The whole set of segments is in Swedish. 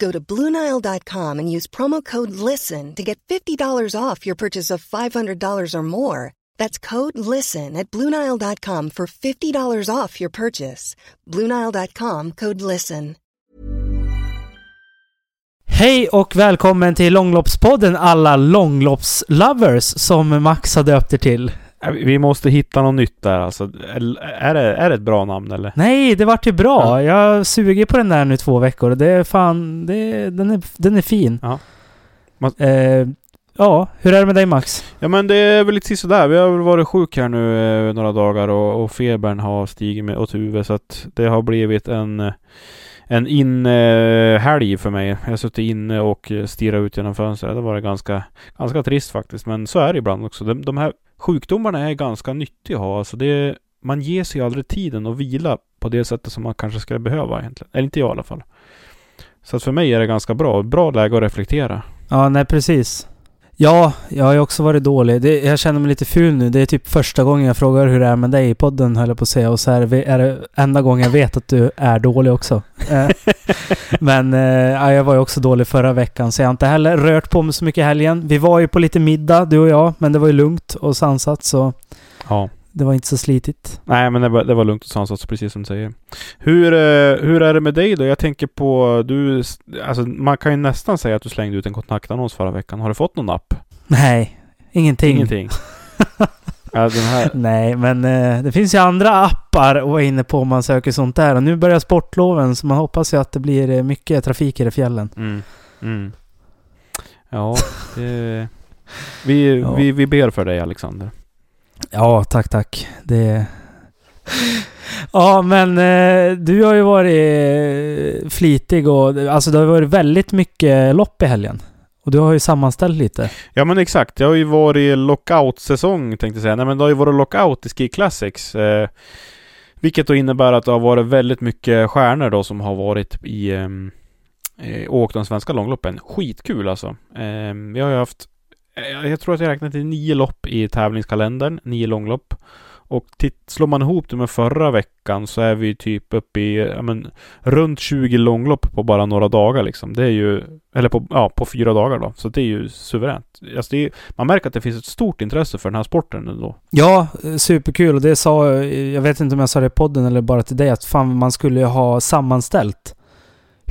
Go to BlueNile.com and use promo code LISTEN to get $50 off your purchase of $500 or more. That's code LISTEN at BlueNile.com for $50 off your purchase. BlueNile.com, code LISTEN. Hej och välkommen till långloppspodden, alla långloppslovers som Max har döpt er till. Vi måste hitta något nytt där. Alltså, är det ett bra namn eller? Nej, det vart ju bra. Ja. Jag suger på den där nu 2 veckor. Det är fan, den är fin. Ja. Hur är det med dig, Max? Ja, men det är väl lite sådär. Vi har väl varit sjuk här nu några dagar och febern har stigit med åt huvudet, så att det har blivit en helg för mig. Jag suttit inne och stirrat ut genom fönstret. Det var ganska trist faktiskt, men så är det ibland också. De här sjukdomarna är ganska nyttiga att ha. Alltså man ger sig aldrig tiden att vila på det sättet som man kanske skulle behöva egentligen. Eller inte jag i alla fall. Så att för mig är det ganska bra läge att reflektera. Ja, nej precis. Ja, jag har ju också varit dålig. Jag känner mig lite ful nu. Det är typ första gången jag frågar hur det är med dig i podden, höll jag på att säga. Och så är det enda gången jag vet att du är dålig också. Men jag var ju också dålig förra veckan, så jag har inte heller rört på mig så mycket helgen. Vi var ju på lite middag, du och jag, men det var ju lugnt och sansat, så ja. Det var inte så slitigt. Nej, men det var lugnt och sansat, precis som du säger. Hur är det med dig då? Jag tänker på du, alltså, man kan ju nästan säga att du slängde ut en kontaktannons förra veckan. Har du fått någon app? Nej, ingenting. Nej, men det finns ju andra appar att vara inne på om man söker sånt där. Och nu börjar sportloven, så man hoppas ju att det blir mycket trafik i det fjällen. Mm. Ja, vi ber för dig, Alexander. Ja, tack. Det... Ja, men du har ju varit flitig och alltså det har varit väldigt mycket lopp i helgen. Och du har ju sammanställt lite. Ja, men exakt. Jag har ju varit lockout-säsong, tänkte jag säga. Nej, men det har ju varit lockout i Ski Classics. Vilket då innebär att det har varit väldigt mycket stjärnor då som har varit i åkt de svenska långloppen. Skitkul alltså. Vi har ju haft... Jag tror att jag räknat till 9 lopp i tävlingskalendern. 9 långlopp. Och slår man ihop det med förra veckan så är vi typ uppe i runt 20 långlopp på bara några dagar liksom. Det är ju, eller på 4 dagar då. Så det är ju suveränt. Alltså man märker att det finns ett stort intresse för den här sporten ändå. Ja, superkul. Och det jag vet inte om jag sa det i podden eller bara till dig, att fan, man skulle ju ha sammanställt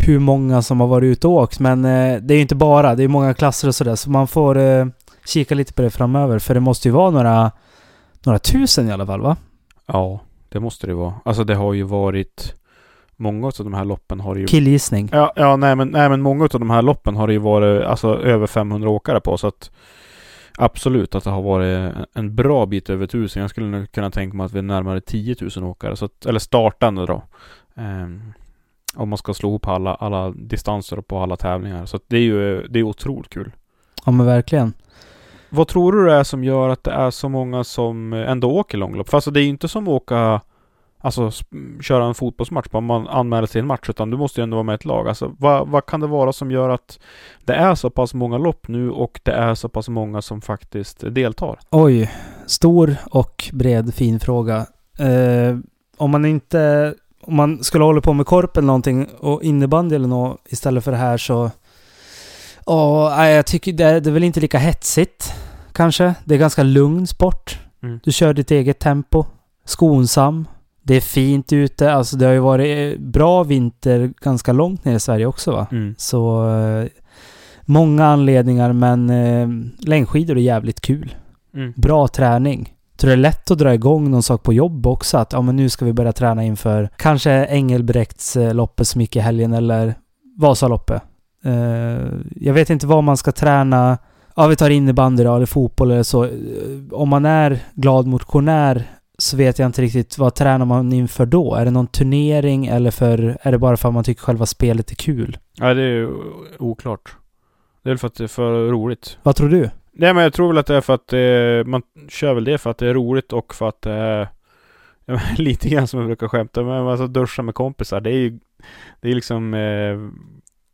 hur många som har varit ute och åkt. Men det är ju inte bara, det är många klasser och sådär. Så man får kika lite på det framöver. För det måste ju vara några tusen i alla fall, va? Ja, det måste det vara. Alltså det har ju varit... Många av de här loppen har ju... Killgissning. Ja, nej, men många av de här loppen har ju varit alltså, över 500 åkare på. Så att absolut att det har varit en bra bit över 1000. Jag skulle kunna tänka mig att vi är närmare 10 000 åkare. Så att, eller startande då. Om man ska slå ihop alla distanser och på alla tävlingar. Så att det är otroligt kul. Ja, men verkligen. Vad tror du det är som gör att det är så många som ändå åker långlopp? För alltså det är ju inte som att köra en fotbollsmatch bara man anmäler sig en match, utan du måste ju ändå vara med ett lag. Alltså, vad kan det vara som gör att det är så pass många lopp nu och det är så pass många som faktiskt deltar? Oj, stor och bred fin fråga. Om man inte... om man skulle hålla på med korp eller någonting och innebandy eller något istället för det här så... Ja, jag tycker det är väl inte lika hetsigt kanske. Det är ganska lugn sport. Mm. Du kör ditt eget tempo. Skonsam. Det är fint ute. Alltså det har ju varit bra vinter ganska långt ner i Sverige också va? Mm. Så många anledningar, men längdskidor är jävligt kul. Mm. Bra träning. Tror det är lätt att dra igång någon sak på jobb också. Att ja, men nu ska vi börja träna inför kanske Engelbrektsloppet som gick i helgen eller Vasaloppet. Jag vet inte vad man ska träna. Ja, vi tar innebandy eller fotboll eller så. Om man är glad motionär så vet jag inte riktigt vad tränar man inför då. Är det någon turnering eller är det bara för att man tycker själva spelet är kul? Ja, det är oklart. Det är väl för att det är för roligt. Vad tror du? Nej, men jag tror väl att det är för att man kör väl det för att det är roligt och för att det är lite grann som jag brukar skämta med, alltså duscha med kompisar. Det är liksom...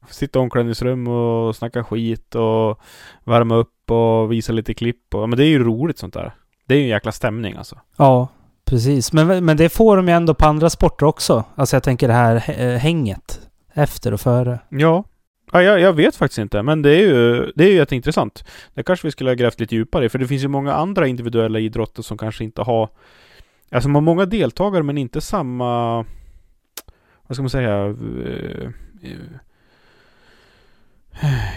sitta i omklädningsrum och snacka skit och värma upp och visa lite klipp. Men det är ju roligt sånt där. Det är ju en jäkla stämning alltså. Ja, precis. Men det får de ju ändå på andra sporter också. Alltså jag tänker det här hänget efter och före. Ja, jag vet faktiskt inte. Men det är ju jätteintressant. Det kanske vi skulle ha grävt lite djupare i. För det finns ju många andra individuella idrotter som kanske inte har... Alltså man har många deltagare men inte samma... Vad ska man säga...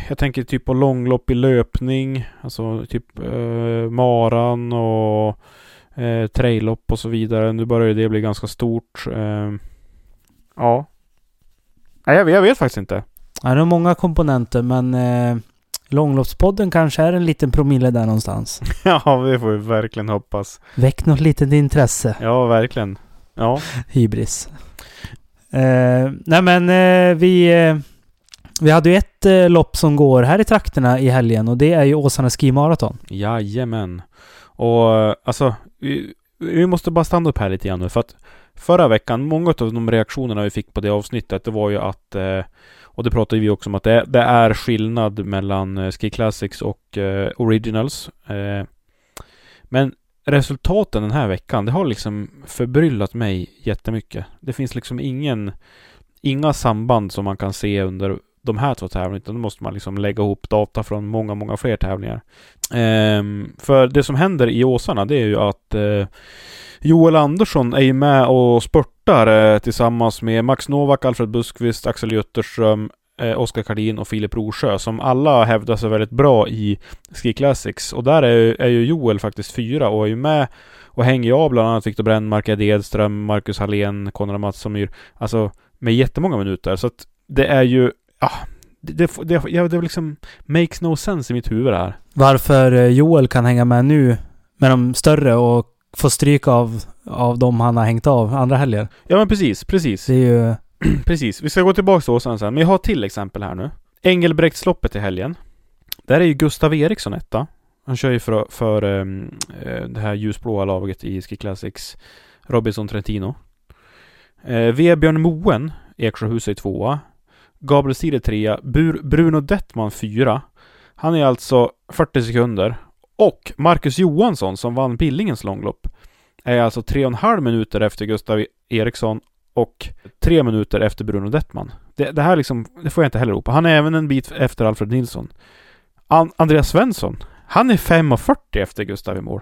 Jag tänker typ på långlopp i löpning, alltså typ maran och traillopp och så vidare. Nu börjar det bli ganska stort. Ja. Nej, jag vet faktiskt inte. Ja, det är många komponenter, men långloppspodden kanske är en liten promille där någonstans. Ja, det får vi verkligen hoppas. Väck något litet intresse. Ja, verkligen. Ja. Hybris. Vi hade ju ett lopp som går här i trakterna i helgen och det är ju Åsarna Ski Marathon. Jajamän. Och alltså, vi måste bara stanna upp här lite grann nu för att förra veckan, många av de reaktionerna vi fick på det avsnittet, det var ju att, och det pratade vi också om, att det är skillnad mellan Ski Classics och Originals. Men resultaten den här veckan, det har liksom förbryllat mig jättemycket. Det finns liksom inga samband som man kan se under de här två tävlingarna, utan då måste man liksom lägga ihop data från många, många fler tävlingar. För det som händer i Åsarna, det är ju att Joel Andersson är med och spurtar tillsammans med Max Novak, Alfred Buskvis, Axel Götterström, Oskar Kardin och Filip Rorsjö, som alla hävdar sig väldigt bra i Ski Classics. Och där är ju Joel faktiskt 4 och är ju med och hänger av bland annat Viktor Brännmark, Eddie Edström, Marcus Hallén, Konrad Mattsson Myhr, alltså med jättemånga minuter. Så att det är ju... Ja, det liksom makes no sense i mitt huvud här. Varför Joel kan hänga med nu med de större och få stryk av dem han har hängt av andra helger. Ja, men precis. Det är ju... precis. Vi ska gå tillbaka till Åsarna sen. Men jag har till exempel här nu. Engelbrektsloppet i helgen. Där är ju Gustav Eriksson etta. Han kör ju för det här ljusblåa laget i Ski Classics, Robinson Trentino. Vebjörn Moen, Eksjöhus är 2, Gabriel Side 3, Bruno Dettman 4. Han är alltså 40 sekunder. Och Marcus Johansson som vann Billingens långlopp är alltså 3,5 minuter efter Gustav Eriksson och 3 minuter efter Bruno Dettman. Det här liksom, det får jag inte heller ropa. Han är även en bit efter Alfred Nilsson. Andreas Svensson, han är 5,40 efter Gustav i mål.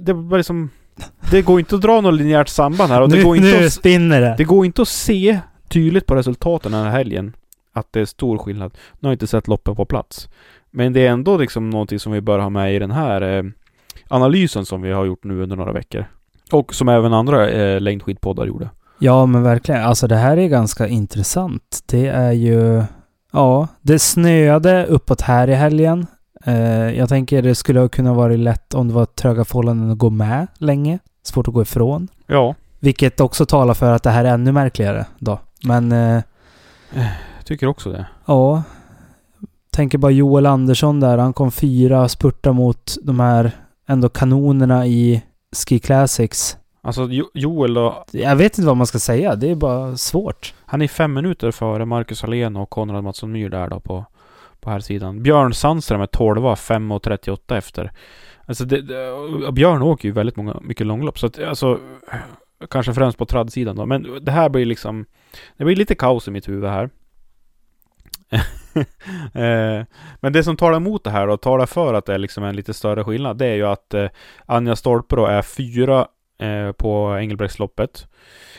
Det var liksom... Det går inte att dra något linjärt samband här. Och det går inte att se tydligt på resultaten den här helgen att det är stor skillnad. Nu har jag inte sett loppen på plats. Men det är ändå liksom någonting som vi bör ha med i den här analysen som vi har gjort nu under några veckor. Och som även andra längdskidpoddar gjorde. Ja, men verkligen. Alltså det här är ganska intressant. Det är ju... Ja, det snöade uppåt här i helgen. Jag tänker det skulle ha kunnat vara lätt om det var tröga förhållanden att gå med länge. Svårt att gå ifrån. Ja. Vilket också talar för att det här är ännu märkligare då. Men... jag tycker också det. Ja. Tänker bara Joel Andersson där. Han kom 4, spurta mot de här ändå kanonerna i Ski Classics. Alltså Joel då... Jag vet inte vad man ska säga. Det är bara svårt. Han är 5 minuter före Marcus Hallén och Konrad Mattsson Myhr där då på här sidan. Björn Sandström är 12, 5,38 efter. Alltså Björn åker ju väldigt mycket långlopp. Så att, alltså, kanske främst på tradsidan då. Men det här blir liksom, det blir lite kaos i mitt huvud här. Men det som talar emot det här och talar för att det är liksom en lite större skillnad, det är ju att Anja Stolpe då är 4 på Engelbrektsloppet.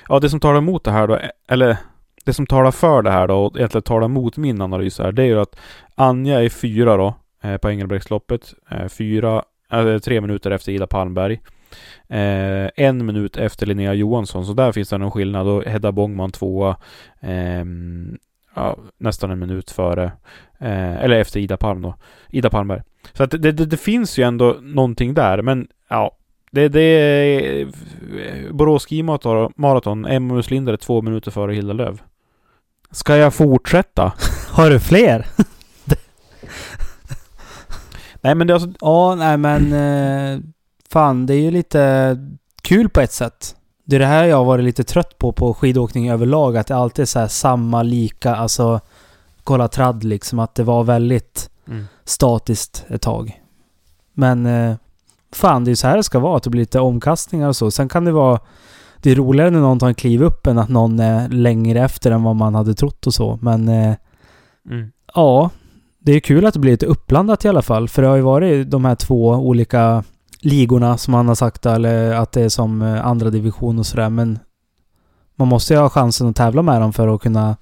Ja, det som talar emot det här då, eller det som talar för det här då och egentligen talar emot min analys här, det är ju att Anja är 4 då på Engelbrektsloppet, 3 minuter efter Ida Palmberg, 1 minut efter Linnea Johansson, så där finns det någon skillnad. Och Hedda Bongman 2, ja, nästan en minut före eller efter Ida Palm då, Ida Palmberg. Så att det finns ju ändå någonting där, men ja, det är Borås Ski Marathon, Emmaus Lindare 2 minuter före Hilda Löv. Ska jag fortsätta? Har du fler? Nej, men det är alltså... Ja, nej, men fan, det är ju lite kul på ett sätt. Det är det här jag har varit lite trött på skidåkning överlag, att det alltid är så här samma, lika, alltså kolla tradd liksom, att det var väldigt statiskt ett tag. Men fan, det är ju så här det ska vara, att det blir lite omkastningar och så. Sen kan det vara, det är roligare när någon tar en kliv upp än att någon är längre efter än vad man hade trott och så. Men ja, det är kul att det blir lite uppblandat i alla fall, för det har ju varit de här 2 olika ligorna som han har sagt, eller att det är som andra division och sådär, men man måste ju ha chansen att tävla med dem för att kunna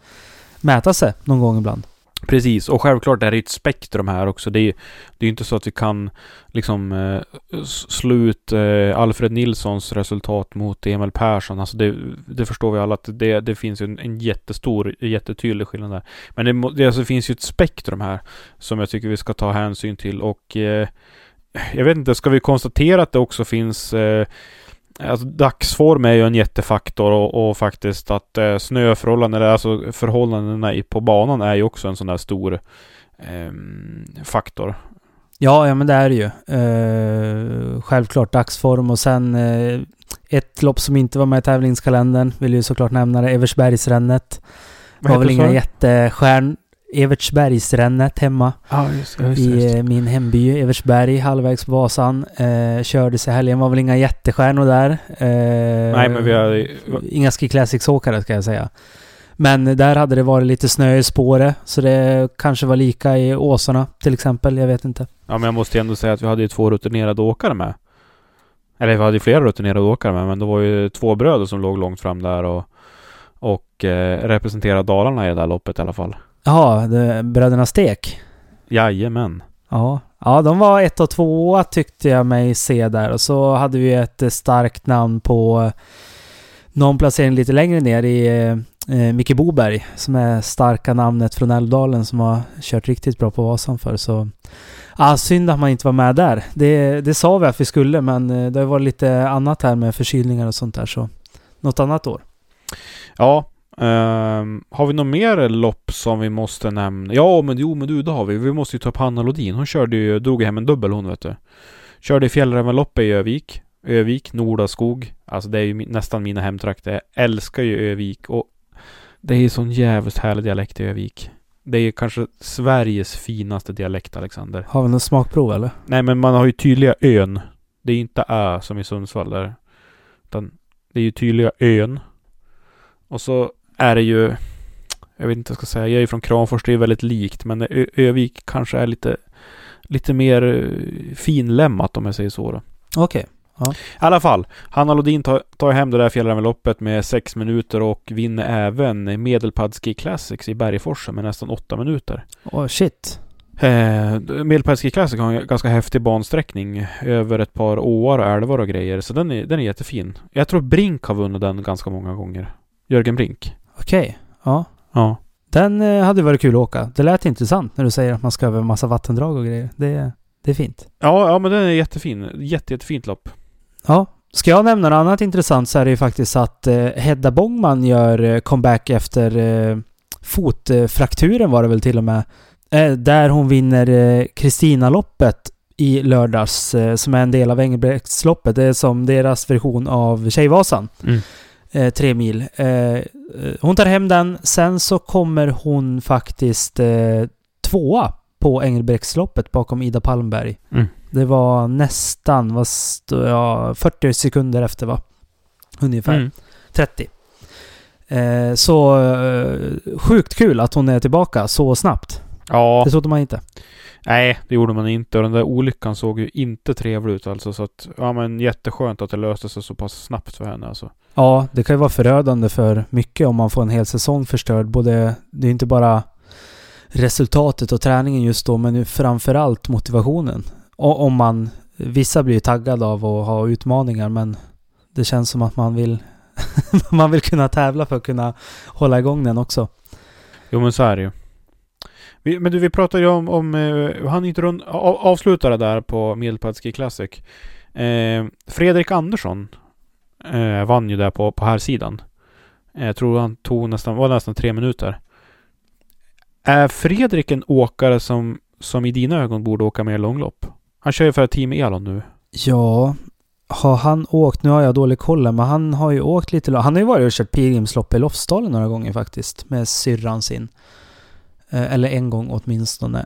mäta sig någon gång ibland. Precis, och självklart är det ett spektrum här också. Det är inte så att vi kan liksom slå ut Alfred Nilssons resultat mot Emil Persson. Alltså det förstår vi alla att det finns ju en jättestor, jättetydlig skillnad där. Men det alltså finns ju ett spektrum här som jag tycker vi ska ta hänsyn till. Och jag vet inte, ska vi konstatera att det också finns... Alltså, dagsform är ju en jättefaktor och faktiskt att snöförhållandena, alltså förhållandena på banan är ju också en sån där stor faktor. Ja, men det är det ju. Självklart dagsform, och sen ett lopp som inte var med i tävlingskalendern vill ju såklart nämna det, Evertsbergsrännet. Var väl inga jättestjärn. Evertsbergsrännet hemma i min hemby Evertsberg, halvvägs på Vasan, kördes i helgen, var väl inga jättestjärnor där, nej, men vi hade... inga Ski Classics-åkare ska jag säga, men där hade det varit lite snö i spåret, så det kanske var lika i Åsarna till exempel, jag vet inte. Ja, men jag måste ändå säga att vi hade ju 2 rutinerade åkare med, eller vi hade ju flera rutinerade åkare med, men det var ju 2 bröder som låg långt fram där och representerade Dalarna i det där loppet i alla fall. Ja, bröderna Stek. Jajamän. Ja, de var 1 och 2 tyckte jag mig se där. Och så hade vi ett starkt namn på någon placering lite längre ner i Micke Boberg, som är starka namnet från Älvdalen som har kört riktigt bra på Vasan för. Så synd att man inte var med där. Det sa vi att vi skulle, men det har varit lite annat här med förkylningar och sånt där. Så något annat år. Ja. Har vi något mer lopp som vi måste nämna? Ja, men det har vi. Vi måste ju ta upp Hanna Lodin. Hon drog hem en dubbel, hon vet du. Körde i Fjällräven Loppet i Övik. Övik, Nordaskog. Alltså det är ju nästan mina hemtrakter. Jag älskar ju Övik, och det är ju sån jävligt härlig dialekt i Övik. Det är ju kanske Sveriges finaste dialekt, Alexander. Har vi någon smakprov eller? Nej, men man har ju tydliga ön. Det är inte ä som i Sundsvall där. Utan det är ju tydliga ön. Och så är det ju, jag vet inte vad jag ska säga, jag är ju från Kramfors, det är väldigt likt, men Övik kanske är lite mer finlämmat om jag säger så då. Okej. Ja. I alla fall, Hanna Lodin tar hem det där Fjällrävenloppet med 6 minuter och vinner även Medelpadski Classics i Bergforsen med nästan 8 minuter. Åh, shit. Medelpadski Classics har en ganska häftig bansträckning över ett par åar och älvar och grejer, så den är jättefin. Jag tror Brink har vunnit den ganska många gånger. Jörgen Brink. Okej, ja. Den hade varit kul att åka. Det lät intressant när du säger att man ska över en massa vattendrag och grejer. Det är fint. Ja, men den är jättefin. Jättefint lopp. Ja. Ska jag nämna något annat intressant så är det ju faktiskt att Hedda Bongman gör comeback efter fotfrakturen var det väl till och med. Där hon vinner Kristina-loppet i lördags som är en del av Engelbrektsloppet. Det är som deras version av Tjejvasan. 3 mil. Hon tar hem den. Sen så kommer hon faktiskt 2:a på Engelbrektsloppet bakom Ida Palmberg. Det var nästan 40 sekunder efter, va? ungefär 30. Så sjukt kul att hon är tillbaka så snabbt. Ja. Det trodde man inte. Nej, det gjorde man inte. Och den där olyckan såg ju inte trevlig ut alltså. Så att, ja, men jätteskönt att det löste sig så pass snabbt för henne alltså. Ja, det kan ju vara förödande för mycket om man får en hel säsong förstörd. Både, det är inte bara resultatet och träningen just då, men framförallt motivationen. Och om man, vissa blir ju taggade av att ha utmaningar, men det känns som att man vill man vill kunna tävla för att kunna hålla igång den också. Jo, men så är det ju. Men du, vi pratade ju om han inte avslutade där på Medelpadski Classic. Fredrik Andersson vann ju där på här sidan. Jag tror han tog nästan 3 minuter. Är Fredrik en åkare som i dina ögon borde åka mer långlopp? Han kör ju för Team Elon nu. Ja, har han åkt? Nu har jag dålig koll, men han har ju åkt lite. Han har ju varit och kört Pilgrimslopp i Lofsdalen några gånger faktiskt, med syrran sin. Eller en gång åtminstone.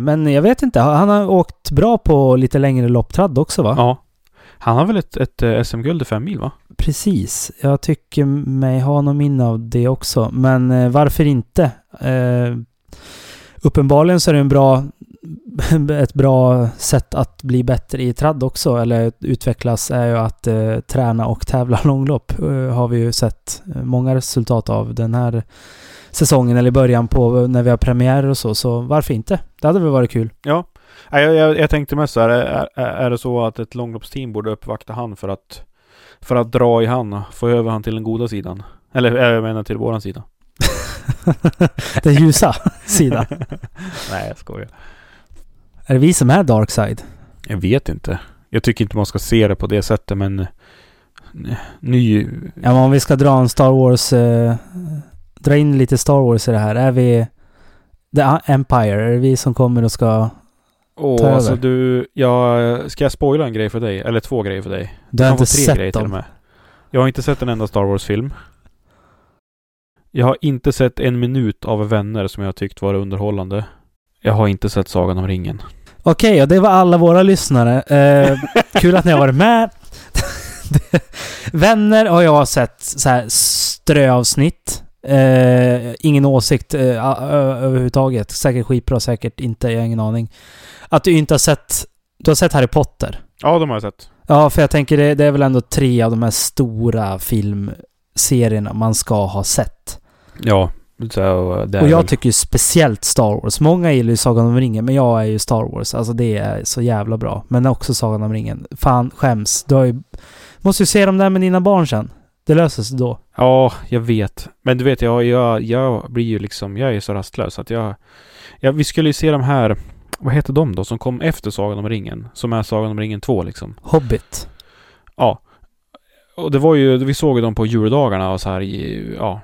Men jag vet inte. Han har åkt bra på lite längre lopptradd också, va? Ja. Han har väl ett SM-guld i 5 mil, va? Precis. Jag tycker mig ha någon minne av det också. Men varför inte? Uppenbarligen så är det ett bra sätt att bli bättre i tradd också, eller utvecklas, är ju att träna och tävla långlopp. Har vi ju sett många resultat av den här säsongen, eller i början på när vi har premiär och så varför inte? Det hade väl varit kul. Ja, jag tänkte mest så här, är det så att ett långloppsteam borde uppvakta han för att dra i han, få över han till den goda sidan, eller jag menar till våran sida. Den ljusa sidan. Nej, jag skojar. Är det vi som är dark side? Jag vet inte. Jag tycker inte man ska se det på det sättet, men ny... Ja, men om vi ska dra en Star Wars... dra in lite Star Wars i det här. Är vi The Empire? Är det vi som kommer och ska ta över? Alltså ska jag spoila en grej för dig? Eller 2 grejer för dig? Du har inte sett dem. Jag har inte sett en enda Star Wars-film. Jag har inte sett en minut av Vänner, som jag tyckt var underhållande. Jag har inte sett Sagan om ringen. Okej, och det var alla våra lyssnare. Kul att ni har varit med. Vänner har jag sett så här ströavsnitt. Ingen åsikt överhuvudtaget. Säkert skitbra, säkert inte. Jag har ingen aning. Att du har sett Harry Potter. Ja, de har jag sett. Ja, för jag tänker det är väl ändå 3 av de här stora filmserierna man ska ha sett. Ja. Och jag tycker ju speciellt Star Wars. Många gillar ju Sagan om ringen, men jag är ju Star Wars. Alltså det är så jävla bra. Men också Sagan om ringen. Fan, skäms. Måste ju se dem där med dina barn sen. Det löser sig då. Ja, jag vet. Men du vet, jag blir ju liksom, jag är så rastlös att vi skulle ju se de här, vad heter de då, som kom efter Sagan om ringen, som är Sagan om ringen 2 liksom. Hobbit. Ja. Och det var ju, vi såg ju dem på juldagarna och så här, ja,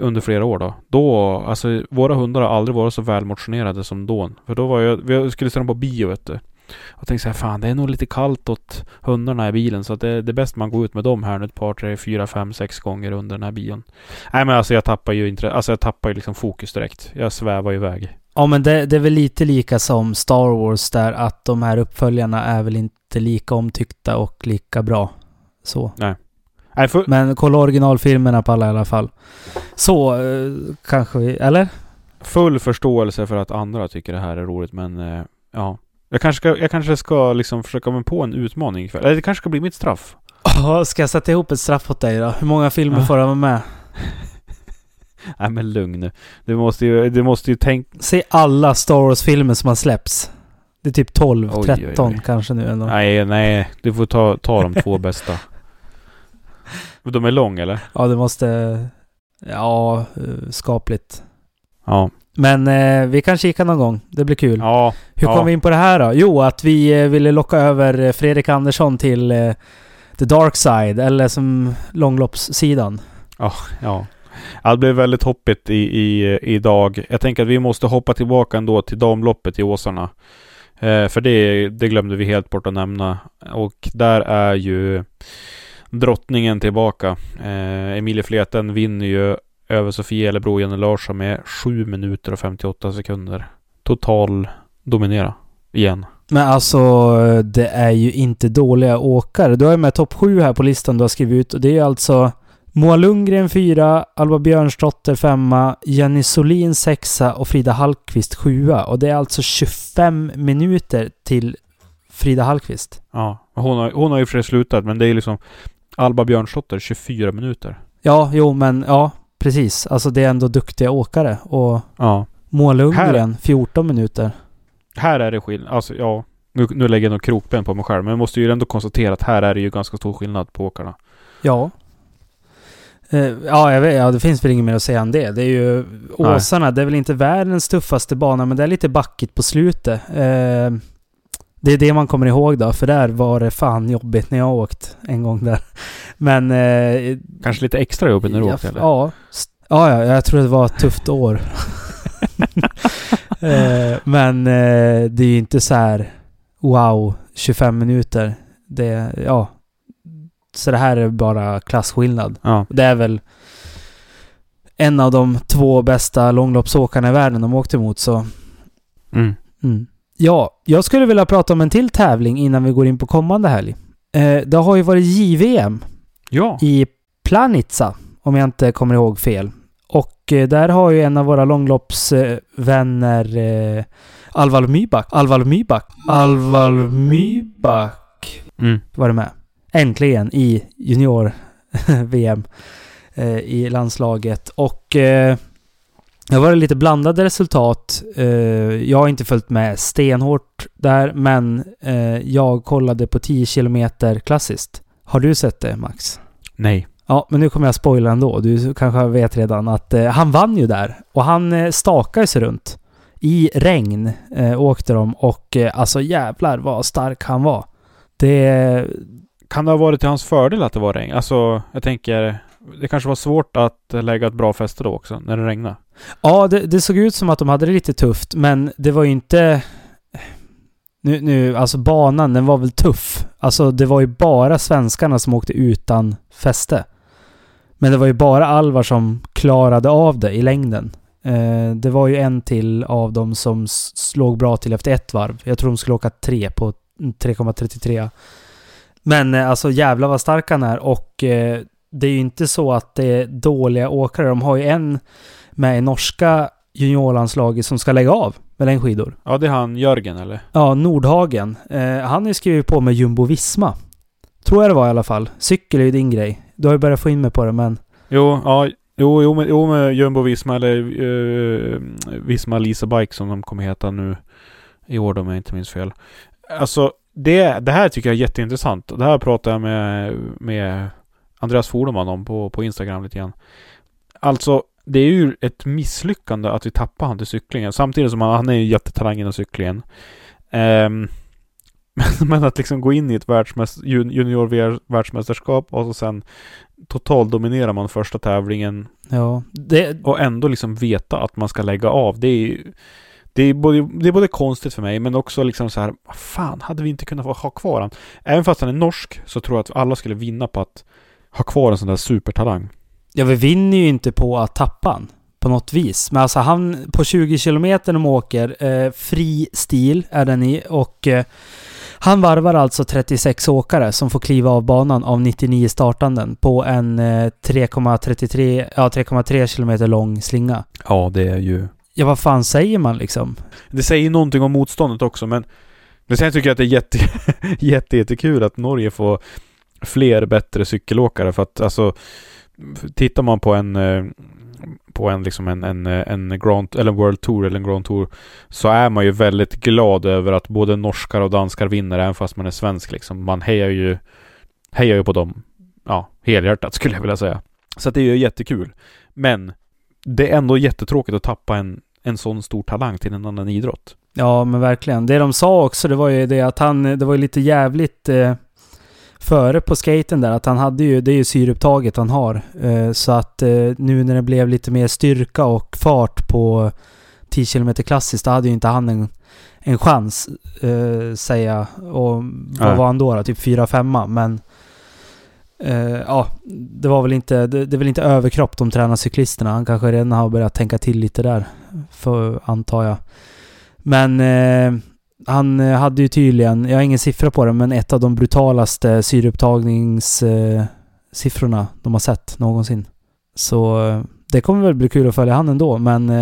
under flera år då alltså våra hundar har aldrig varit så välmotionerade som då, för då var vi skulle se dem på bio, vet du. Jag tänkte så här, fan, det är nog lite kallt åt hundarna i bilen, så att det är bäst man går ut med dem här nu ett par, 3, 4, 5, 6 gånger under den här bion. Nej, men alltså jag tappar ju liksom fokus direkt. Jag svävar iväg. Ja, men det är väl lite lika som Star Wars där, att de här uppföljarna är väl inte lika omtyckta och lika bra. Så. Nej. Men kolla originalfilmerna på alla i alla fall. Så kanske vi, eller? Full förståelse för att andra tycker det här är roligt, men ja. Jag kanske ska liksom försöka mig på en utmaning ikväll. Eller det kanske ska bli mitt straff. Ska jag sätta ihop ett straff åt dig då? Hur många filmer får jag vara med? Nej, men lugn nu. Du måste ju tänka... Se alla Star Wars-filmer som har släppts. Det är typ 12, oj, 13 oj. Kanske nu. Ändå. Nej. Du får ta de 2 bästa. De är lång, eller? Ja, det måste... Ja, skapligt. Ja. Men vi kan kika någon gång. Det blir kul. Ja, hur kom vi in på det här då? Jo, att vi ville locka över Fredrik Andersson till the dark side, eller som långloppssidan. Ja. Det blev väldigt hoppigt idag. Jag tänker att vi måste hoppa tillbaka ändå till damloppet i Åsarna. För det glömde vi helt bort att nämna. Och där är ju drottningen tillbaka. Emilie Fleten vinner ju över Sofie Elebro och Jenny Larsson med 7 minuter och 58 sekunder. Total dominera. igen. Men alltså, det är ju inte dåliga åkare. Du har ju med topp 7 här på listan du har skrivit ut. Och det är ju alltså Moa Lundgren 4, Alba Björnsdotter 5, Jenny Solin 6 och Frida Hallqvist 7. Och det är alltså 25 minuter till Frida Hallqvist. Ja, hon har ju för slutat, men det är liksom Alba Björnsdotter 24 minuter. Ja, jo, men ja, precis. Alltså det är ändå duktiga åkare. Och ja. Moa Lundgren 14 minuter. Här är det skillnad. Alltså, ja, nu lägger jag nog krokben på mig själv, men jag måste ju ändå konstatera att här är det ju ganska stor skillnad på åkarna. Ja. Ja, jag vet, ja, det finns väl inget mer att säga än det. Det är ju Åsarna, nej. Det är väl inte världens tuffaste bana, men det är lite backigt på slutet. Det är det man kommer ihåg då, för där var det fan jobbigt när jag åkt en gång där. Men kanske lite extra jobbigt när du åkte, eller? Ja, jag tror det var ett tufft år. Men det är ju inte så här wow, 25 minuter. Det, ja. Så det här är bara klassskillnad. Ja. Det är väl en av de 2 bästa långloppsåkarna i världen de åkte emot. Så. Mm. Ja, jag skulle vilja prata om en till tävling innan vi går in på kommande helg. Det har ju varit JVM i Planica, om jag inte kommer ihåg fel. Och där har ju en av våra långloppsvänner Alvar Myhrback var det med. Äntligen i junior-VM i landslaget. Och det var lite blandade resultat. Jag har inte följt med stenhårt där, men jag kollade på 10 kilometer klassiskt. Har du sett det, Max? Nej. Ja, men nu kommer jag spoila ändå. Du kanske vet redan att han vann ju där. Och han stakade sig runt. I regn åkte de. Och alltså jävlar vad stark han var. Det kan det ha varit till hans fördel att det var regn. Alltså, jag tänker, det kanske var svårt att lägga ett bra fäste då också, när det regnade. Ja, det såg ut som att de hade det lite tufft, men det var ju inte... Nu, alltså banan, den var väl tuff. Alltså, det var ju bara svenskarna som åkte utan fäste. Men det var ju bara Alvar som klarade av det i längden. Det var ju en till av dem som slog bra till efter ett varv. Jag tror de skulle åka 3 på 3,33. Men alltså jävla vad stark han är. Och det är ju inte så att det är dåliga åkare. De har ju en med i norska juniorlandslaget som ska lägga av med längdskidor. Ja, det är han Jörgen, eller? Ja, Nordhagen. Han är skrivit på med Jumbo Visma. Tror jag det var i alla fall. Cykel är ju din grej. Du har ju börjat få in mig på det, men... Jo, med Jumbo Visma eller Visma Lisa Bike som de kommer heta nu i år, om jag inte minns fel. Alltså... Det här tycker jag är jätteintressant. Det här pratade jag med Andreas Fordeman om på Instagram lite grann. Alltså, det är ju ett misslyckande att vi tappar han till cyklingen. Samtidigt som han är ju jättetalang inom cyklingen. Men att liksom gå in i ett junior-världsmästerskap och så sen totalt dominerar man första tävlingen. Ja, det... Och ändå liksom veta att man ska lägga av. Det är ju... Det är både konstigt för mig, men också liksom så här, fan, hade vi inte kunnat ha kvar han? Även fast han är norsk så tror jag att alla skulle vinna på att ha kvar en sån där supertalang. Ja, vi vinner ju inte på att tappa han på något vis. Men alltså han på 20 kilometer de åker, fri stil är den i, och han varvar alltså 36 åkare som får kliva av banan av 99 startanden på en 3,3 kilometer lång slinga. Ja, det är ju... Ja, vad fan säger man liksom? Det säger någonting om motståndet också, men sen tycker jag att det är jättekul att Norge får fler bättre cykelåkare, för att alltså tittar man på en Grand eller World Tour eller en Grand Tour, så är man ju väldigt glad över att både norskar och danskar vinner, även fast man är svensk liksom. Man hejar ju på dem. Ja, helhjärtat skulle jag vilja säga. Så att det är ju jättekul. Men det är ändå jättetråkigt att tappa en sån stor talang till en annan idrott. Ja, men verkligen. Det de sa också, det var ju det att det var ju lite jävligt före på skaten där, att han hade ju, det är ju syrupptaget han har. Så att nu när det blev lite mer styrka och fart på 10 km klassiskt, då hade ju inte han en chans, säga. Och vad var han då? Typ 4-5, men ja, det är väl inte överkropp de tränar cyklisterna. Han kanske redan har börjat tänka till lite där, antar jag. Men Han hade ju tydligen, jag har ingen siffra på det, men ett av de brutalaste syreupptagningssiffrorna de har sett någonsin. Så det kommer väl bli kul att följa han ändå, men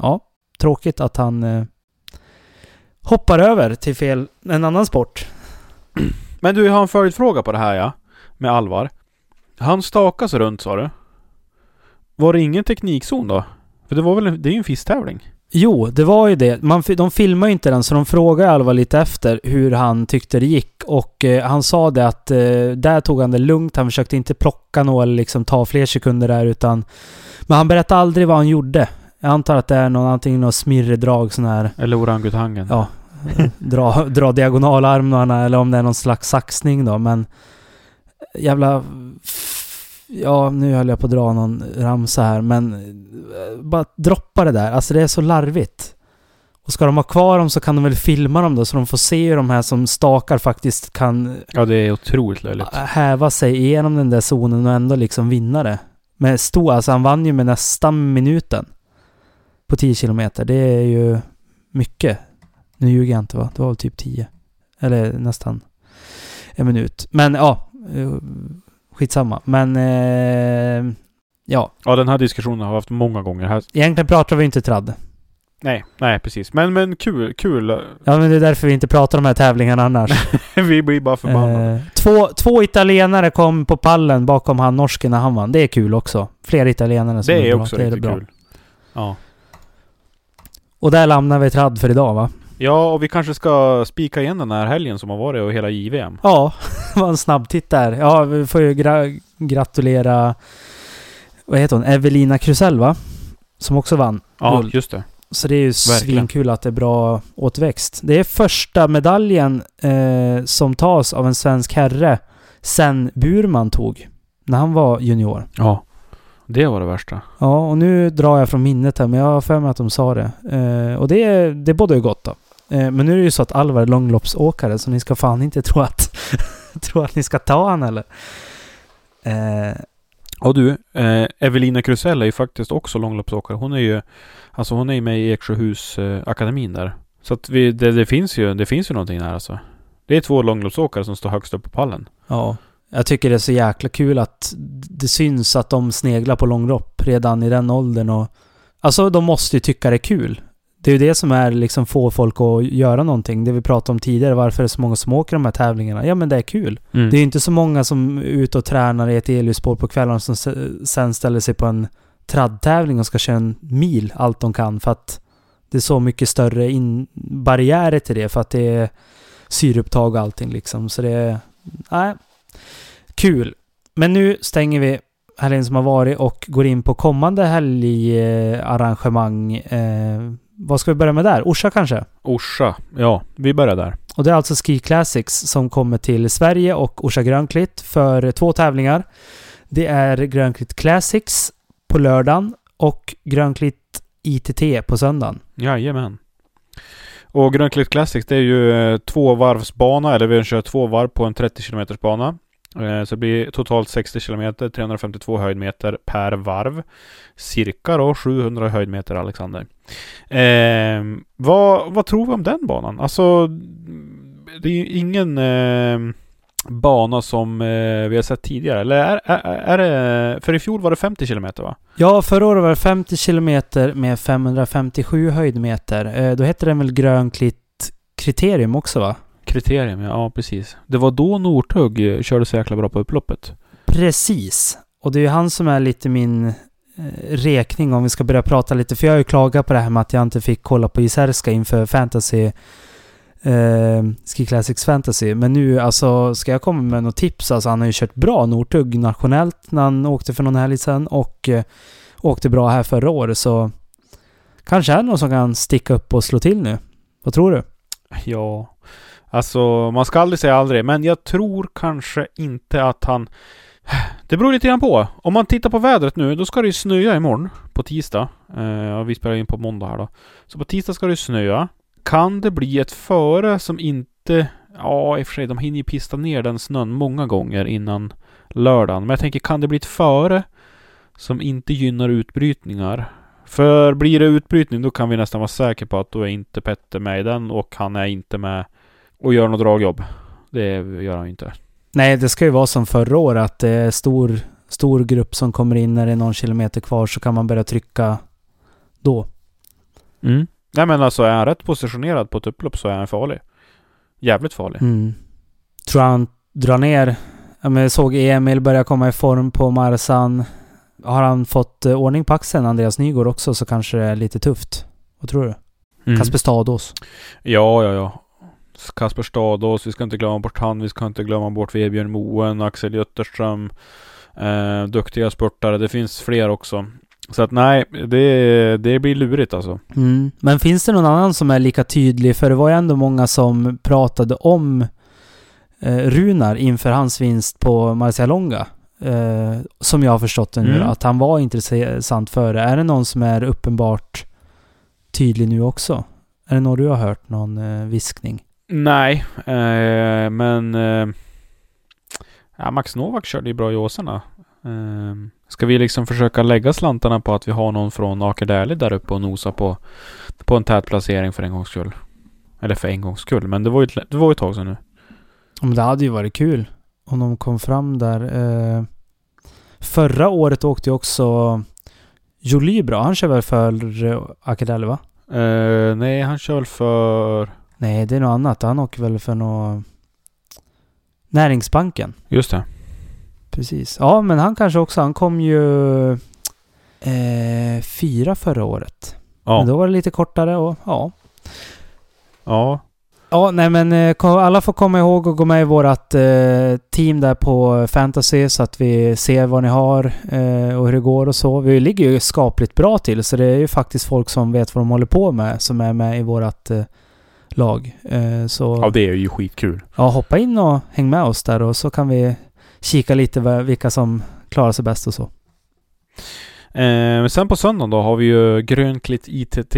ja, tråkigt att han hoppar över till fel, en annan sport. Men du har en följdfråga på det här, ja, med Alvar. Han stakas runt, sa du. Var det ingen teknikzon då? För det var väl det är ju en fisttävling. Jo, det var ju det. De filmar ju inte den, så de frågade Alvar lite efter hur han tyckte det gick. Och han sa det att där tog han det lugnt. Han försökte inte plocka något eller liksom ta fler sekunder där, utan... Men han berättade aldrig vad han gjorde. Jag antar att det är antingen smirredrag sån här... Eller orangutangen. Ja, dra diagonalarmarna, eller om det är någon slags saxning då. Men jävla... Ja, nu höll jag på att dra någon ramsa här, men bara droppa det där. Alltså det är så larvigt. Och ska de ha kvar dem så kan de väl filma dem då, så de får se hur de här som stakar faktiskt kan... Ja, det är otroligt löjligt. ...häva sig igenom den där zonen och ändå liksom vinna det. Men alltså han vann ju med nästan minuten på 10 kilometer. Det är ju mycket. Nu ljuger jag inte, va? Det var väl typ 10. Eller nästan en minut. Men ja... Skitsamma, men ja. Ja, den här diskussionen har vi haft många gånger här. Egentligen pratar vi inte tradd. Nej, precis. Men kul. Ja, men det är därför vi inte pratar om de här tävlingarna annars. Vi blir bara förbannade. Två italienare kom på pallen bakom han norsken när han vann. Det är kul också. Fler italienare som det är också bra. Det är bra. Kul. Ja. Och där lämnar vi tradd för idag, va? Ja, och vi kanske ska spika igen den här helgen som har varit och hela JVM. Ja, var en snabb titt där. Ja, vi får ju gratulera, vad heter hon? Evelina Krusell, va? Som också vann. Ja, just det. Så det är ju svinkul att det är bra återväxt. Det är första medaljen som tas av en svensk herre sen Burman tog, när han var junior. Ja, det var det värsta. Ja, och nu drar jag från minnet här, men jag har för mig att de sa det. Och det båda är gott då. Men nu är det ju så att Alvar är långloppsåkare, så ni ska fan inte tro att ni ska ta han eller. Ja du, Evelina Krusell är ju faktiskt också långloppsåkare. Hon är ju med i Eksjöhus akademin där. Så att det finns ju någonting där alltså. Det är två långloppsåkare som står högst upp på pallen. Ja. Jag tycker det är så jäkla kul att det syns att de sneglar på långlopp redan i den åldern. Och, alltså de måste ju tycka det är kul. Det är ju det som är liksom få folk att göra någonting. Det vi pratade om tidigare, varför det är så många som åker de här tävlingarna. Ja, men det är kul. Mm. Det är ju inte så många som är ute och tränar i ett elljusspår på kvällarna som sen ställer sig på en traddtävling och ska köra en mil allt de kan, för att det är så mycket större barriärer till det, för att det är syreupptag och allting liksom. Så det är... Nej. Kul. Men nu stänger vi helgen som har varit och går in på kommande helgarrangemang. Vad ska vi börja med där? Orsa kanske? Orsa, ja. Vi börjar där. Och det är alltså Ski Classics som kommer till Sverige och Orsa Grönklitt för 2 tävlingar. Det är Grönklitt Classics på lördagen och Grönklitt ITT på söndagen. Jajamän. Och Grönklitt Classics, det är ju 2 varvsbana, eller vi kör 2 varv på en 30 km bana. Så det blir totalt 60 km, 352 höjdmeter per varv. Cirka då 700 höjdmeter, Alexander. Vad tror vi om den banan? Alltså, det är ju ingen bana som vi har sett tidigare. Eller är det, för i fjol var det 50 km, va? Ja, förra året var det 50 km med 557 höjdmeter. Då hette den väl Grönklitt kriterium också, va? Kriterium, ja precis. Det var då Northug körde så jäkla bra på upploppet. Precis. Och det är ju han som är lite min räkning, om vi ska börja prata lite. För jag har ju klagat på det här med att jag inte fick kolla på Iserska inför Fantasy Ski Classics Fantasy. Men nu alltså ska jag komma med några tips. Alltså han har ju kört bra Northug nationellt när han åkte för någon helg sedan och åkte bra här förra året. Så kanske är någon som kan sticka upp och slå till nu. Vad tror du? Ja... Alltså, man ska aldrig säga aldrig, men jag tror kanske inte att han... Det beror lite grann på. Om man tittar på vädret nu, då ska det ju snöa imorgon på tisdag. Vi spelar in på måndag här då. Så på tisdag ska det snöa. Kan det bli ett före som inte... Ja, i och för sig, de hinner ju pista ner den snön många gånger innan lördagen. Men jag tänker, kan det bli ett före som inte gynnar utbrytningar För blir det utbrytning då kan vi nästan vara säkra på att då är inte Petter med i den, och han är inte med och gör något dragjobb. Det gör han inte. Nej, det ska ju vara som förra året att det är stor grupp som kommer in när det är någon kilometer kvar, så kan man börja trycka då. Mm. Nej, men alltså är han rätt positionerad på ett upplopp så är han farlig. Jävligt farlig. Mm. Tror han drar ner. Jag såg Emil börja komma i form på Marsan. Har han fått ordning på axeln, Andreas Nygård också, så kanske det är lite tufft. Vad tror du? Mm. Kasper Stados. Ja. Kasper Stados, vi ska inte glömma bort han. Vi ska inte glömma bort Vebjörn Moen, Axel Götterström. Duktiga spurtare. Det finns fler också. Så att nej, det blir lurigt alltså. Mm. Men finns det någon annan som är lika tydlig? För det var ju ändå många som pratade om Runar inför hans vinst på Marcialonga. Som jag har förstått det nu, att han var intressant för det. Är det någon som är uppenbart tydlig nu också? Är det någon du har hört någon viskning? Nej, men Max Novak körde ju bra i Åsarna. Ska vi liksom försöka lägga slantarna på att vi har någon från Akerdäli där uppe och nosa på en tät placering för en gångs skull? Eller för en gångs skull, men det var ju ett tag sedan nu. Det hade ju varit kul om de kom fram där. Förra året åkte ju också Jolie bra. Han kör väl för Akerdäli, va? Nej, han kör för... Nej, det är något annat. Han åker väl för något... Näringsbanken. Just det. Precis. Ja, men han kanske också... Han kom ju 4 förra året. Ja. Men då var det lite kortare och ja. Ja. Ja, nej, men alla får komma ihåg och gå med i vårat team där på Fantasy så att vi ser vad ni har och hur det går och så. Vi ligger ju skapligt bra till, så det är ju faktiskt folk som vet vad de håller på med som är med i vårat lag. Så, ja, det är ju skitkul. Ja, hoppa in och häng med oss där och så kan vi kika lite vilka som klarar sig bäst och så. Sen på söndagen då har vi ju Grönklitt ITT.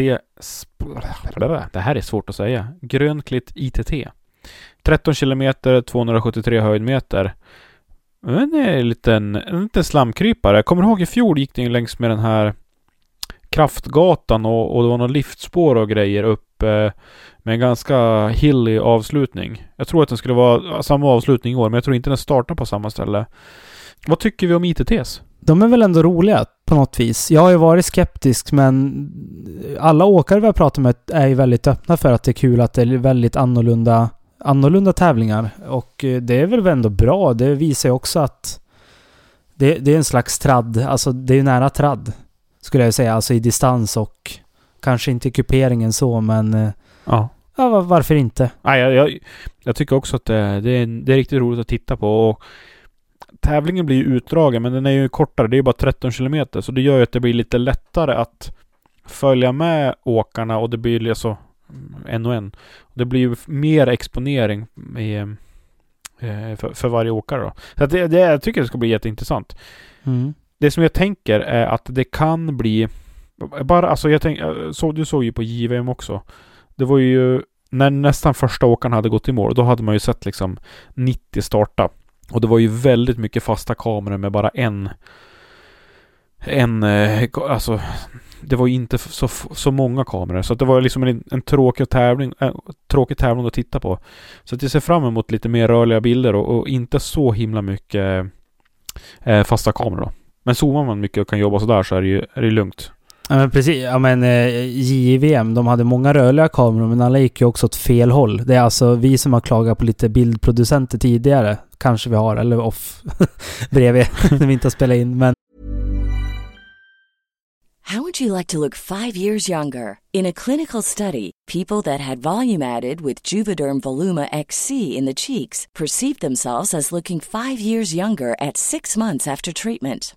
Det här är svårt att säga. Grönklitt ITT. 13 kilometer, 273 höjdmeter. Det är en liten slamkrypare. Jag kommer ihåg i fjol gick det längs med den här kraftgatan och det var några liftspår och grejer upp med en ganska hillig avslutning. Jag tror att den skulle vara samma avslutning i år, men jag tror inte den startar på samma ställe. Vad tycker vi om ITTs? De är väl ändå roliga på något vis. Jag har ju varit skeptisk, men alla åkare vi har pratat med är ju väldigt öppna för att det är kul att det är väldigt annorlunda tävlingar. Och det är väl ändå bra. Det visar ju också att det är en slags tradd. Alltså det är ju nära tradd skulle jag säga. Alltså i distans och kanske inte i kuperingen så, men ja varför inte? Nej, jag tycker också att det är riktigt roligt att titta på och tävlingen blir ju utdragen, men den är ju kortare. Det är ju bara 13 kilometer, så det gör ju att det blir lite lättare att följa med åkarna och det blir ju så en och en. Det blir ju mer exponering för varje åkare då. Så det jag tycker det ska bli jätteintressant. Mm. Det som jag tänker är att det kan bli bara, alltså du såg ju på JVM också. Det var ju när nästan första åkaren hade gått i mål, då hade man ju sett liksom 90 starta. Och det var ju väldigt mycket fasta kameror med bara en alltså det var ju inte så många kameror, så att det var liksom en tråkig tävling att titta på. Så att jag ser fram emot lite mer rörliga bilder och inte så himla mycket fasta kameror då. Men zoomar man mycket och kan jobba så där så är det lugnt. Ja, men precis. Ja, men JVM, de hade många rörliga kameror, men alla gick ju också åt fel håll. Det är alltså vi som har klagat på lite bildproducenter tidigare. Kanske vi har, eller off bredvid när vi inte har spelat in, men How would you like to look 5 years younger? In a clinical study, people that had volume added with Juvederm Voluma XC in the cheeks perceived themselves as looking 5 years younger at 6 months after treatment.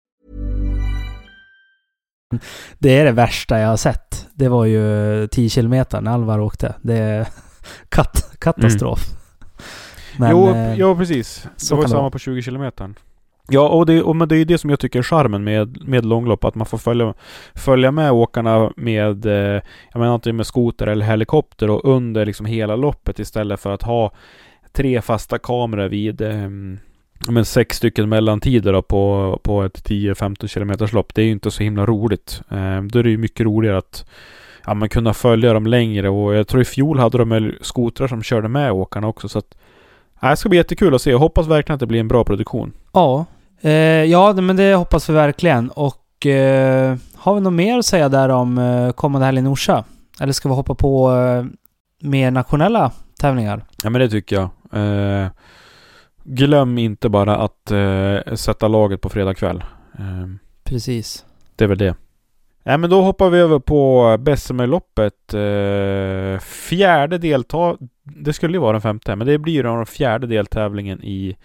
Det är det värsta jag har sett. Det var ju 10 kilometer när Alvar åkte. Det är katastrof. Men, jo, precis. Det var samma på 20 kilometer. Ja, men det är ju det som jag tycker är charmen med långlopp. Att man får följa med åkarna med, jag menar, antingen med skoter eller helikopter och under liksom hela loppet, istället för att ha 3 fasta kameror vid... Men 6 stycken mellantider då på ett 10-15 kilometers lopp, det är ju inte så himla roligt. Då är det ju mycket roligare att man kunna följa dem längre, och jag tror i fjol hade de skotrar som körde med åkarna också, så att det ska bli jättekul att se. Jag hoppas verkligen att det blir en bra produktion. Ja, ja, men det hoppas vi verkligen. Och har vi något mer att säga där om kommande helg i Orsa? Eller ska vi hoppa på mer nationella tävlingar? Ja, men det tycker jag. Glöm inte bara att sätta laget på fredag kväll. Precis. Det är väl det. Men då hoppar vi över på Bessemerloppet. Fjärde deltävling. Det skulle ju vara den femte, men det blir den fjärde deltävlingen i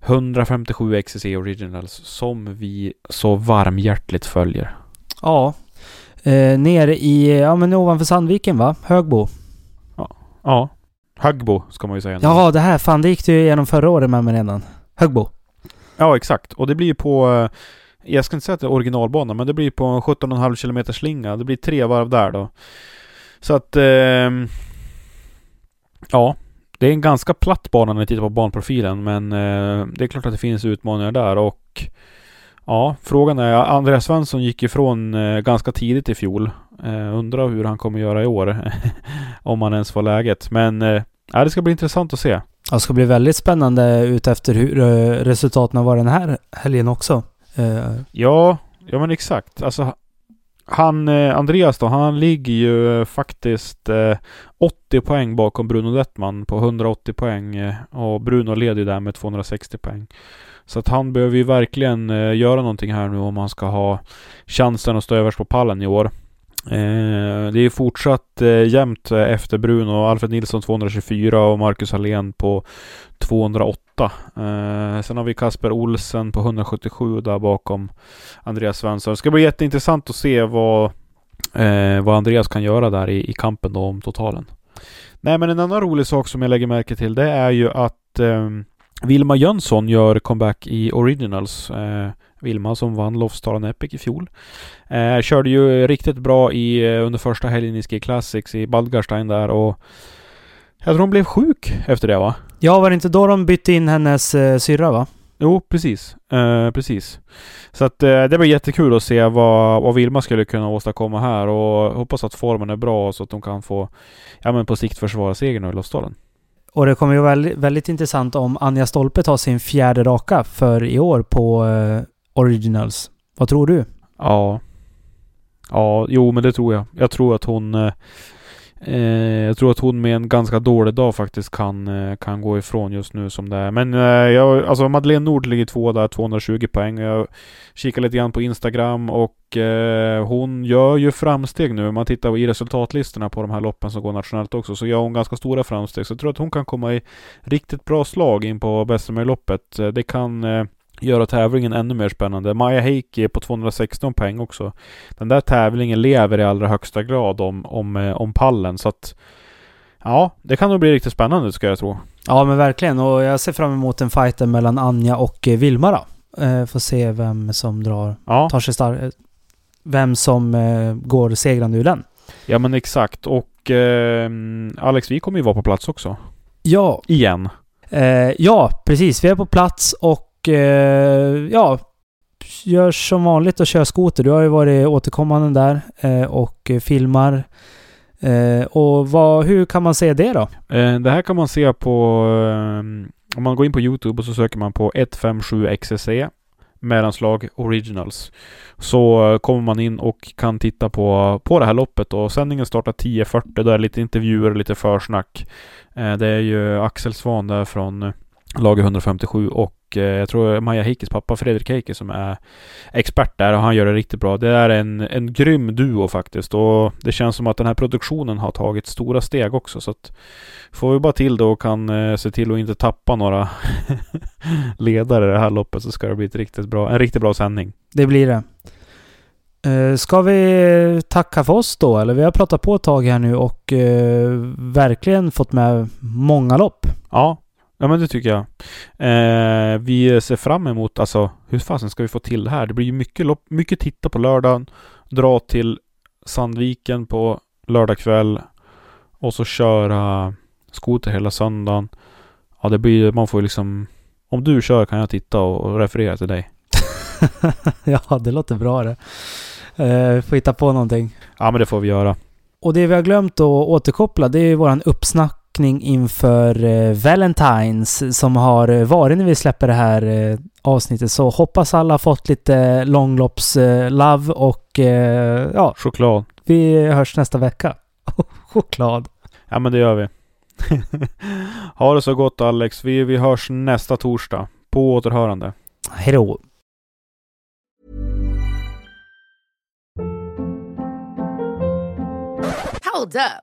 157 XCC Originals som vi så varmhjärtligt följer. Ja. Nere i, men ovanför Sandviken, va? Högbo. Ja. Högbo ska man ju säga. Ja, det här det gick ju genom förra året med mig redan. Högbo. Ja, exakt. Och det blir ju på, jag ska inte säga att det är originalbanan, men det blir på 17,5 km slinga. Det blir 3 varv där då. Så att det är en ganska platt bana när vi tittar på banprofilen, men det är klart att det finns utmaningar där. Och ja, frågan är, Andreas Svensson gick ifrån ganska tidigt i fjol. Undrar hur han kommer göra i år om han ens får läget. Men det ska bli intressant att se. Det ska bli väldigt spännande ut efter hur resultaten har varit den här helgen också. Ja, men exakt. Alltså, Andreas då, han ligger ju faktiskt 80 poäng bakom Bruno Dettman på 180 poäng. Och Bruno leder där med 260 poäng. Så att han behöver ju verkligen göra någonting här nu om han ska ha chansen att stå överst på pallen i år. Det är fortsatt jämnt efter Bruno. Alfred Nilsson 224 och Marcus Hallén på 208. Sen har vi Kasper Olsen på 177 där bakom Andreas Svensson. Det ska bli jätteintressant att se vad Andreas kan göra där i kampen då om totalen. Nej, men en annan rolig sak som jag lägger märke till, det är ju att Vilma Jönsson gör comeback i Originals. Vilma som vann Lofsdalen Epic i fjol. Körde ju riktigt bra under första helgen i Ski Classics i Badgarstein där, och jag tror hon blev sjuk efter det, va? Ja, var det inte då de bytte in hennes syrra, va? Jo, precis. Precis. Så att, det var jättekul att se vad Vilma skulle kunna åstadkomma här, och hoppas att formen är bra så att de kan få på sikt försvara segern i Lofsdalen. Och det kommer ju väldigt, väldigt intressant om Anja Stolpe tar sin 4:e raka för i år på Originals. Vad tror du? Ja, jo, men det tror jag. Jag tror att hon med en ganska dålig dag faktiskt kan gå ifrån just nu som det är. Men Madeleine Nord ligger 2 där, 220 poäng. Jag kikar lite grann på Instagram och hon gör ju framsteg nu. Man tittar i resultatlistorna på de här loppen som går nationellt också, så gör hon ganska stora framsteg. Så jag tror att hon kan komma i riktigt bra slag in på Bessemerloppet. Det kan göra tävlingen ännu mer spännande. Maja Heikki på 216 poäng också. Den där tävlingen lever i allra högsta grad om pallen, så att det kan nog bli riktigt spännande, ska jag tro. Ja, men verkligen, och jag ser fram emot en fight mellan Anja och Vilma då. Får se vem som tar sig vem som går segrande ur den. Ja, men exakt. Och Alex, vi kommer ju vara på plats också. Ja. Igen. Ja, precis. Vi är på plats och ja, gör som vanligt och kör skoter. Du har ju varit återkommande där och filmar. Och hur kan man se det då? Det här kan man se på... om man går in på YouTube och så söker man på 157XCC mellanslag Originals, så kommer man in och kan titta på det här loppet. Och sändningen startar 10:40, där är lite intervjuer och lite försnack. Det är ju Axel Svan där från lager 157 och jag tror Maja Heikes pappa Fredrik Heike som är expert där, och han gör det riktigt bra. Det är en grym duo faktiskt, och det känns som att den här produktionen har tagit stora steg också, så att får vi bara till då och kan se till att inte tappa några ledare i det här loppet, så ska det bli en riktigt bra sändning. Det blir det. Ska vi tacka för oss då, eller? Vi har pratat på ett tag här nu och verkligen fått med många lopp. Ja, men det tycker jag. Vi ser fram emot, alltså, hur fasen ska vi få till det här? Det blir ju mycket lopp, mycket titta på lördagen, dra till Sandviken på lördag kväll och så köra skoter hela söndagen. Ja, det blir, man får liksom, om du kör kan jag titta och referera till dig. Ja, det låter bra det. Får hitta på någonting. Ja, men det får vi göra. Och det vi har glömt att återkoppla, det är våran uppsnack inför Valentines som har varit när vi släpper det här avsnittet. Så hoppas alla har fått lite långlopps love och ja, choklad. Vi hörs nästa vecka. Choklad. Ja, men det gör vi. Ha det så gott, Alex. Vi hörs nästa torsdag. På återhörande. Hej då. Hold up.